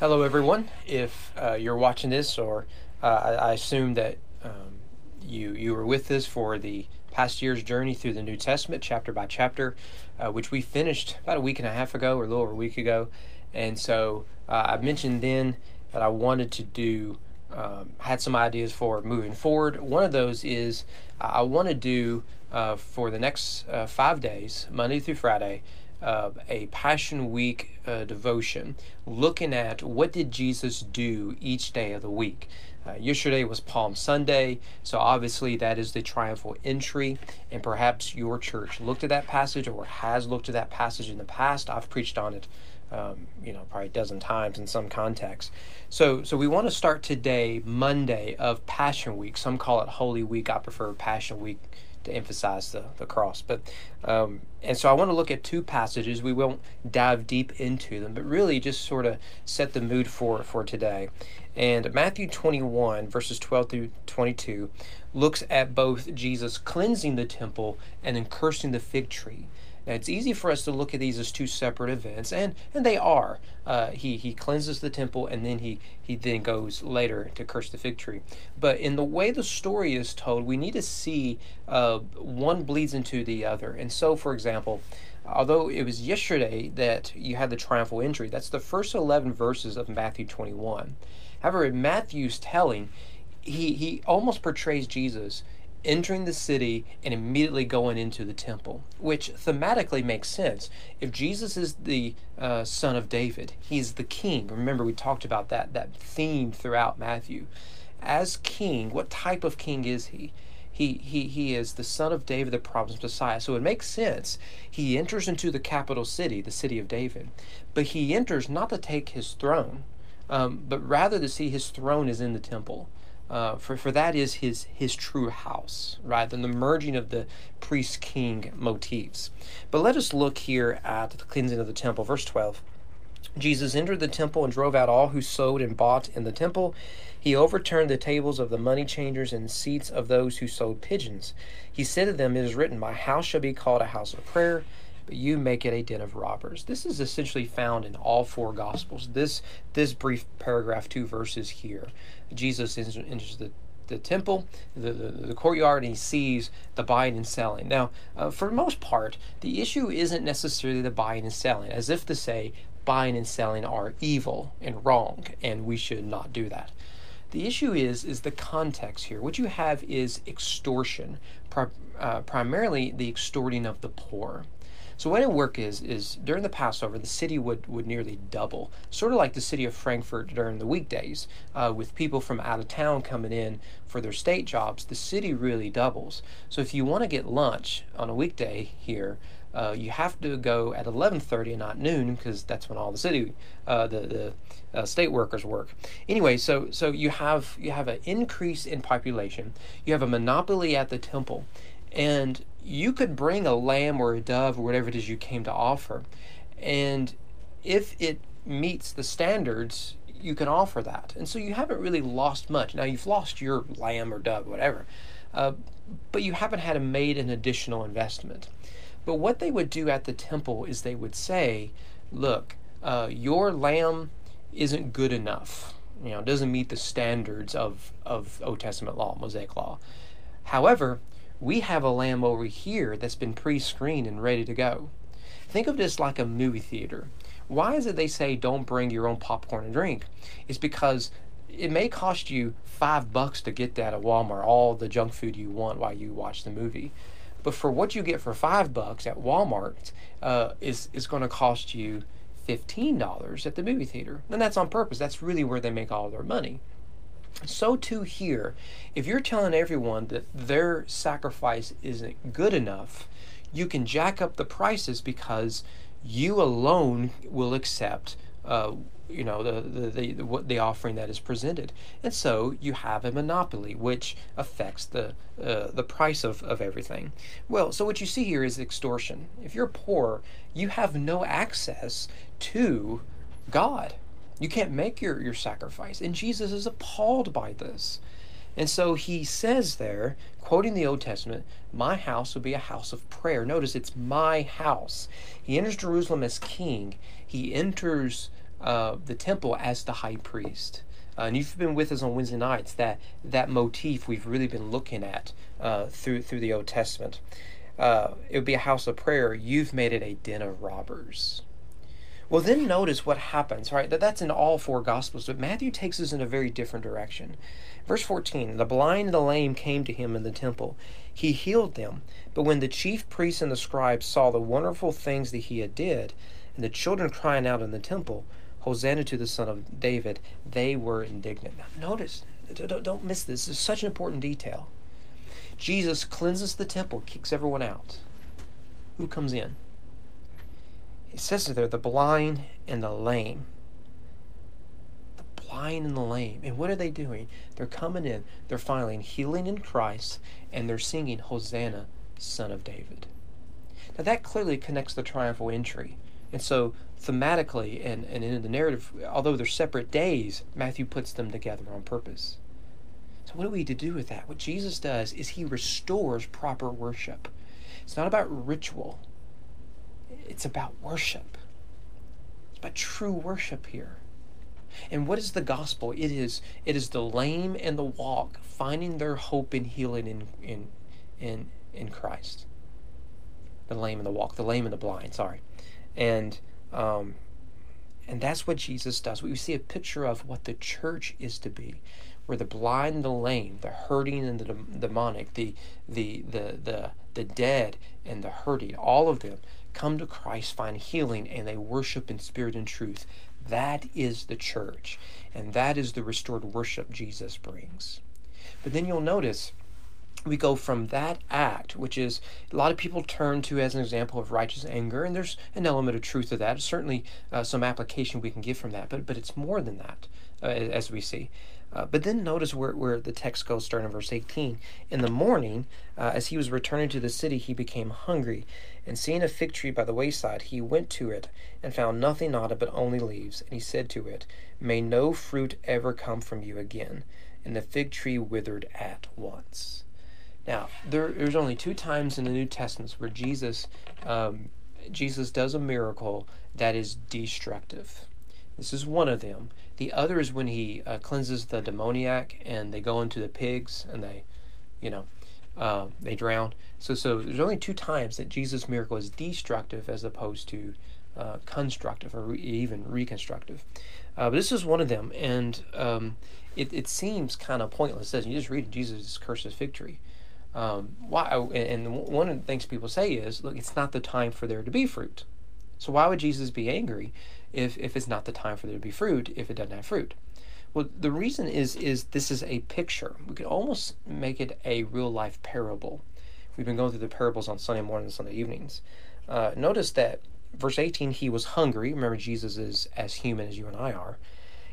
Hello, everyone. If you're watching this, or I assume that you were with us for the past year's journey through the New Testament, chapter by chapter, which we finished about a week and a half ago, or a little over a week ago. And so I mentioned then that I wanted to do, had some ideas for moving forward. One of those is I want to do for the next 5 days, Monday through Friday, a Passion Week devotion, looking at what did Jesus do each day of the week. Yesterday was Palm Sunday, so obviously that is the triumphal entry, and perhaps your church looked at that passage or has looked at that passage in the past. I've preached on it probably a dozen times in some context. So we want to start today, Monday of Passion Week. Some call it Holy Week. I prefer Passion Week to emphasize the cross. But and so I want to look at two passages. We won't dive deep into them, but really just sort of set the mood for today. And Matthew 21, verses 12 through 22, looks at both Jesus cleansing the temple and then cursing the fig tree. Now, it's easy for us to look at these as two separate events, and they are. He cleanses the temple, and then he then goes later to curse the fig tree. But in the way the story is told, we need to see one bleeds into the other. And so, for example, although it was yesterday that you had the triumphal entry, that's the first 11 verses of Matthew 21. However, in Matthew's telling, he almost portrays Jesus entering the city and immediately going into the temple, which thematically makes sense. If Jesus is the son of David, he's the king. Remember, we talked about that theme throughout Matthew. As king, what type of king is he? He is the son of David, the promised Messiah. So it makes sense. He enters into the capital city, the city of David, but he enters not to take his throne, but rather to see his throne is in the temple. For that is his true house, right? And the merging of the priest-king motifs. But let us look here at the cleansing of the temple. Verse 12, Jesus entered the temple and drove out all who sold and bought in the temple. He overturned the tables of the money changers and seats of those who sold pigeons. He said to them, "It is written, my house shall be called a house of prayer, but you make it a den of robbers." This is essentially found in all four Gospels. This brief paragraph, two verses here. Jesus enters the temple, the courtyard, and he sees the buying and selling. Now, for the most part, the issue isn't necessarily the buying and selling, as if to say buying and selling are evil and wrong, and we should not do that. The issue is the context here. What you have is extortion, primarily the extorting of the poor. So what it worked is during the Passover, the city would nearly double, sort of like the city of Frankfurt during the weekdays, with people from out of town coming in for their state jobs. The city really doubles. So if you want to get lunch on a weekday here, you have to go at 11:30 and not noon, because that's when all the city, the state workers work. Anyway, so you have an increase in population. You have a monopoly at the temple, and you could bring a lamb or a dove or whatever it is you came to offer, and if it meets the standards, you can offer that. And so you haven't really lost much. Now, you've lost your lamb or dove, whatever, but you haven't had made an additional investment. But what they would do at the temple is they would say, "Look, your lamb isn't good enough. You know, it doesn't meet the standards of Old Testament law, Mosaic law. However, we have a lamb over here that's been pre-screened and ready to go." Think of this like a movie theater. Why is it they say don't bring your own popcorn and drink? It's because it may cost you $5 to get that at Walmart, all the junk food you want while you watch the movie. But for what you get for $5 at Walmart is going to cost you $15 at the movie theater. And that's on purpose. That's really where they make all their money. So too here, if you're telling everyone that their sacrifice isn't good enough, you can jack up the prices because you alone will accept the offering that is presented. And so you have a monopoly, which affects the price of everything. Well, so what you see here is extortion. If you're poor, you have no access to God. You can't make your sacrifice. And Jesus is appalled by this. And so he says there, quoting the Old Testament, "My house will be a house of prayer." Notice it's my house. He enters Jerusalem as king. He enters the temple as the high priest. And you've been with us on Wednesday nights, that motif we've really been looking at through the Old Testament. It would be a house of prayer. You've made it a den of robbers. Well, then notice what happens, right? That's in all four Gospels, but Matthew takes us in a very different direction. Verse 14, the blind and the lame came to him in the temple. He healed them. But when the chief priests and the scribes saw the wonderful things that he had did, and the children crying out in the temple, Hosanna to the Son of David, they were indignant. Now, notice, don't miss this. This is such an important detail. Jesus cleanses the temple, kicks everyone out. Who comes in? It says there, the blind and the lame. The blind and the lame. And what are they doing? They're coming in, they're finding healing in Christ, and they're singing, Hosanna, Son of David. Now that clearly connects the triumphal entry. And so thematically and in the narrative, although they're separate days, Matthew puts them together on purpose. So what do we to do with that? What Jesus does is he restores proper worship. It's not about ritual. It's about worship. It's about true worship here. And what is the gospel? It is the lame and the walk finding their hope and healing in Christ. The lame and the walk. The lame and the blind, sorry. And that's what Jesus does. We see a picture of what the church is to be, where the blind and the lame, the hurting and the demonic, the dead and the hurting, all of them come to Christ, find healing, and they worship in spirit and truth. That is the church, and that is the restored worship Jesus brings. But then you'll notice we go from that act, which is a lot of people turn to as an example of righteous anger, and there's an element of truth to that. Certainly some application we can give from that, but it's more than that, as we see. But then notice where the text goes, starting in verse 18. In the morning, as he was returning to the city, he became hungry, and seeing a fig tree by the wayside, he went to it and found nothing on it but only leaves. And he said to it, may no fruit ever come from you again. And the fig tree withered at once. Now, there's only two times in the New Testament where Jesus does a miracle that is destructive. This is one of them. The other is when he cleanses the demoniac, and they go into the pigs, and they drown. So there's only two times that Jesus' miracle is destructive as opposed to constructive or even reconstructive. But this is one of them, and it seems kind of pointless. Doesn't it? You just read it, Jesus curses fig tree. Why? And one of the things people say is, look, it's not the time for there to be fruit. So why would Jesus be angry if it's not the time for there to be fruit, if it doesn't have fruit? Well, the reason is this is a picture. We could almost make it a real-life parable. We've been going through the parables on Sunday morning and Sunday evenings. Notice that verse 18, he was hungry. Remember, Jesus is as human as you and I are.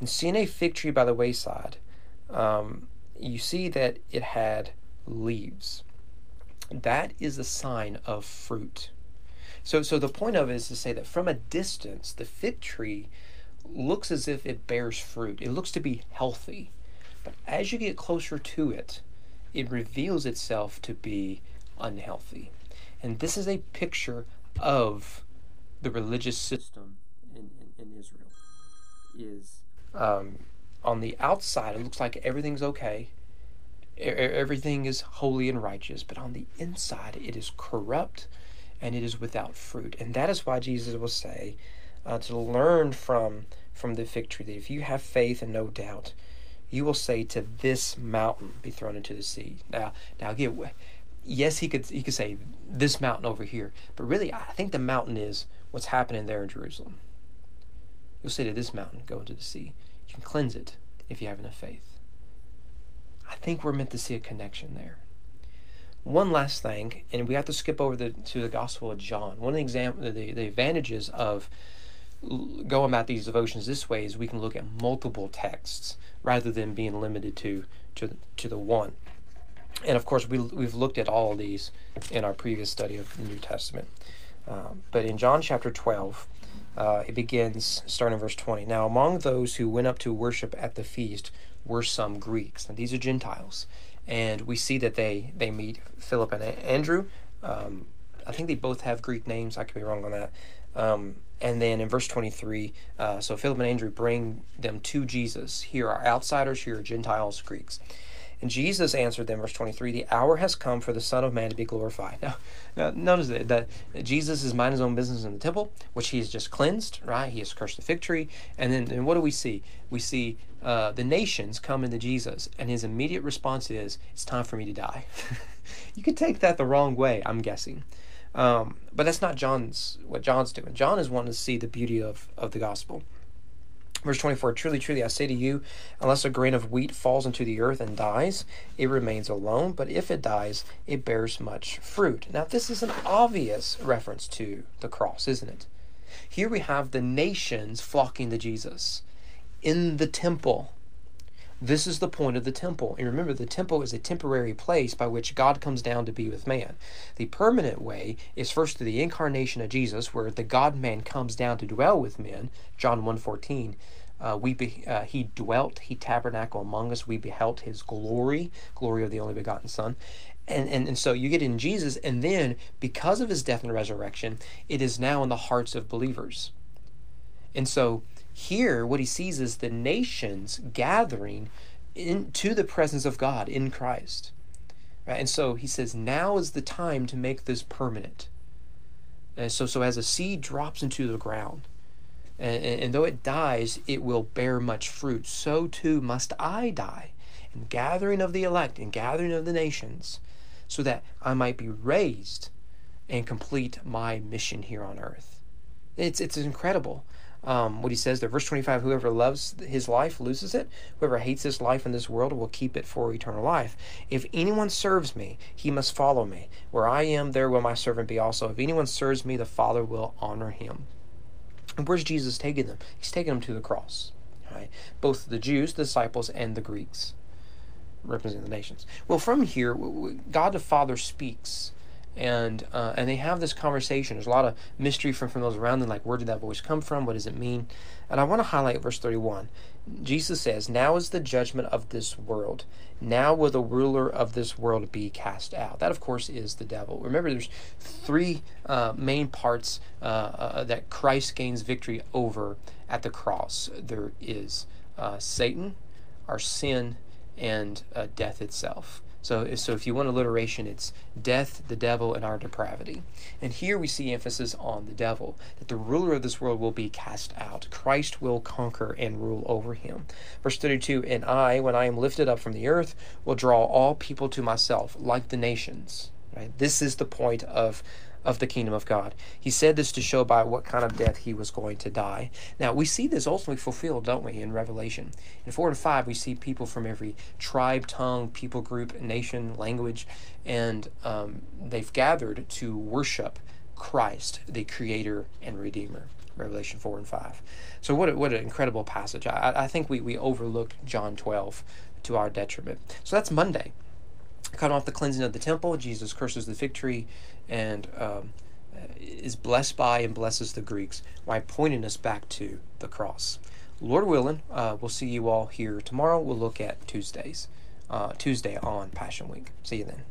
And seeing a fig tree by the wayside, you see that it had leaves. That is a sign of fruit. So the point of it is to say that from a distance, the fig tree looks as if it bears fruit. It looks to be healthy. But as you get closer to it, it reveals itself to be unhealthy. And this is a picture of the religious system in Israel. On the outside, it looks like everything's okay. Everything is holy and righteous. But on the inside, it is corrupt, and it is without fruit. And that is why Jesus will say to learn from the fig tree, that if you have faith and no doubt, you will say to this mountain, be thrown into the sea. Now again, yes, he could say this mountain over here, but really I think the mountain is what's happening there in Jerusalem. You'll say to this mountain, go into the sea. You can cleanse it if you have enough faith. I think we're meant to see a connection there. One last thing, and we have to skip over to the Gospel of John. One of the advantages of going about these devotions this way is we can look at multiple texts rather than being limited to the one. And of course, we've looked at all of these in our previous study of the New Testament. But in John chapter 12, it begins starting in verse 20. Now, among those who went up to worship at the feast were some Greeks. Now, these are Gentiles. And we see that they meet Philip and Andrew. I think they both have Greek names. I could be wrong on that. And then in verse 23, so Philip and Andrew bring them to Jesus. Here are outsiders, here are Gentiles, Greeks. And Jesus answered them, verse 23, the hour has come for the Son of Man to be glorified. Now notice that Jesus is minding his own business in the temple, which he has just cleansed, right? He has cursed the fig tree. And then what do we see? We see the nations come into Jesus, and his immediate response is, it's time for me to die. You could take that the wrong way, I'm guessing. But that's not what John's doing. John is wanting to see the beauty of the gospel. Verse 24, truly, truly, I say to you, unless a grain of wheat falls into the earth and dies, it remains alone. But if it dies, it bears much fruit. Now, this is an obvious reference to the cross, isn't it? Here we have the nations flocking to Jesus in the temple. This is the point of the temple. And remember, the temple is a temporary place by which God comes down to be with man. The permanent way is first through the incarnation of Jesus, where the God-man comes down to dwell with men. John 1:14, he dwelt, he tabernacled among us, we beheld his glory, glory of the only begotten Son. And so you get in Jesus, and then because of his death and resurrection, it is now in the hearts of believers. And so here, what he sees is the nations gathering into the presence of God in Christ. Right? And so he says, now is the time to make this permanent. And so as a seed drops into the ground, and though it dies, it will bear much fruit. So too must I die in gathering of the elect, in gathering of the nations, so that I might be raised and complete my mission here on earth. It's incredible. What he says there, verse 25, whoever loves his life loses it. Whoever hates his life in this world will keep it for eternal life. If anyone serves me, he must follow me. Where I am, there will my servant be also. If anyone serves me, the Father will honor him. And where's Jesus taking them? He's taking them to the cross, right? Both the Jews, the disciples, and the Greeks, representing the nations. Well, from here, God the Father speaks. And they have this conversation. There's a lot of mystery from those around them, like, where did that voice come from? What does it mean? And I want to highlight verse 31. Jesus says, now is the judgment of this world. Now will the ruler of this world be cast out. That, of course, is the devil. Remember, there's three main parts that Christ gains victory over at the cross. There is Satan, our sin, and death itself. So if you want alliteration, it's death, the devil, and our depravity. And here we see emphasis on the devil, that the ruler of this world will be cast out. Christ will conquer and rule over him. Verse 32, and I, when I am lifted up from the earth, will draw all people to myself, like the nations. Right? This is the point of the kingdom of God. He said this to show by what kind of death he was going to die. Now, we see this ultimately fulfilled, don't we, in Revelation. In 4 and 5, we see people from every tribe, tongue, people group, nation, language, and they've gathered to worship Christ, the Creator and Redeemer. Revelation 4 and 5. So what an incredible passage. I think we overlooked John 12 to our detriment. So that's Monday. Cut off the cleansing of the temple, Jesus curses the fig tree, and is blessed by and blesses the Greeks, by pointing us back to the cross. Lord willing, we'll see you all here tomorrow. We'll look at Tuesday on Passion Week. See you then.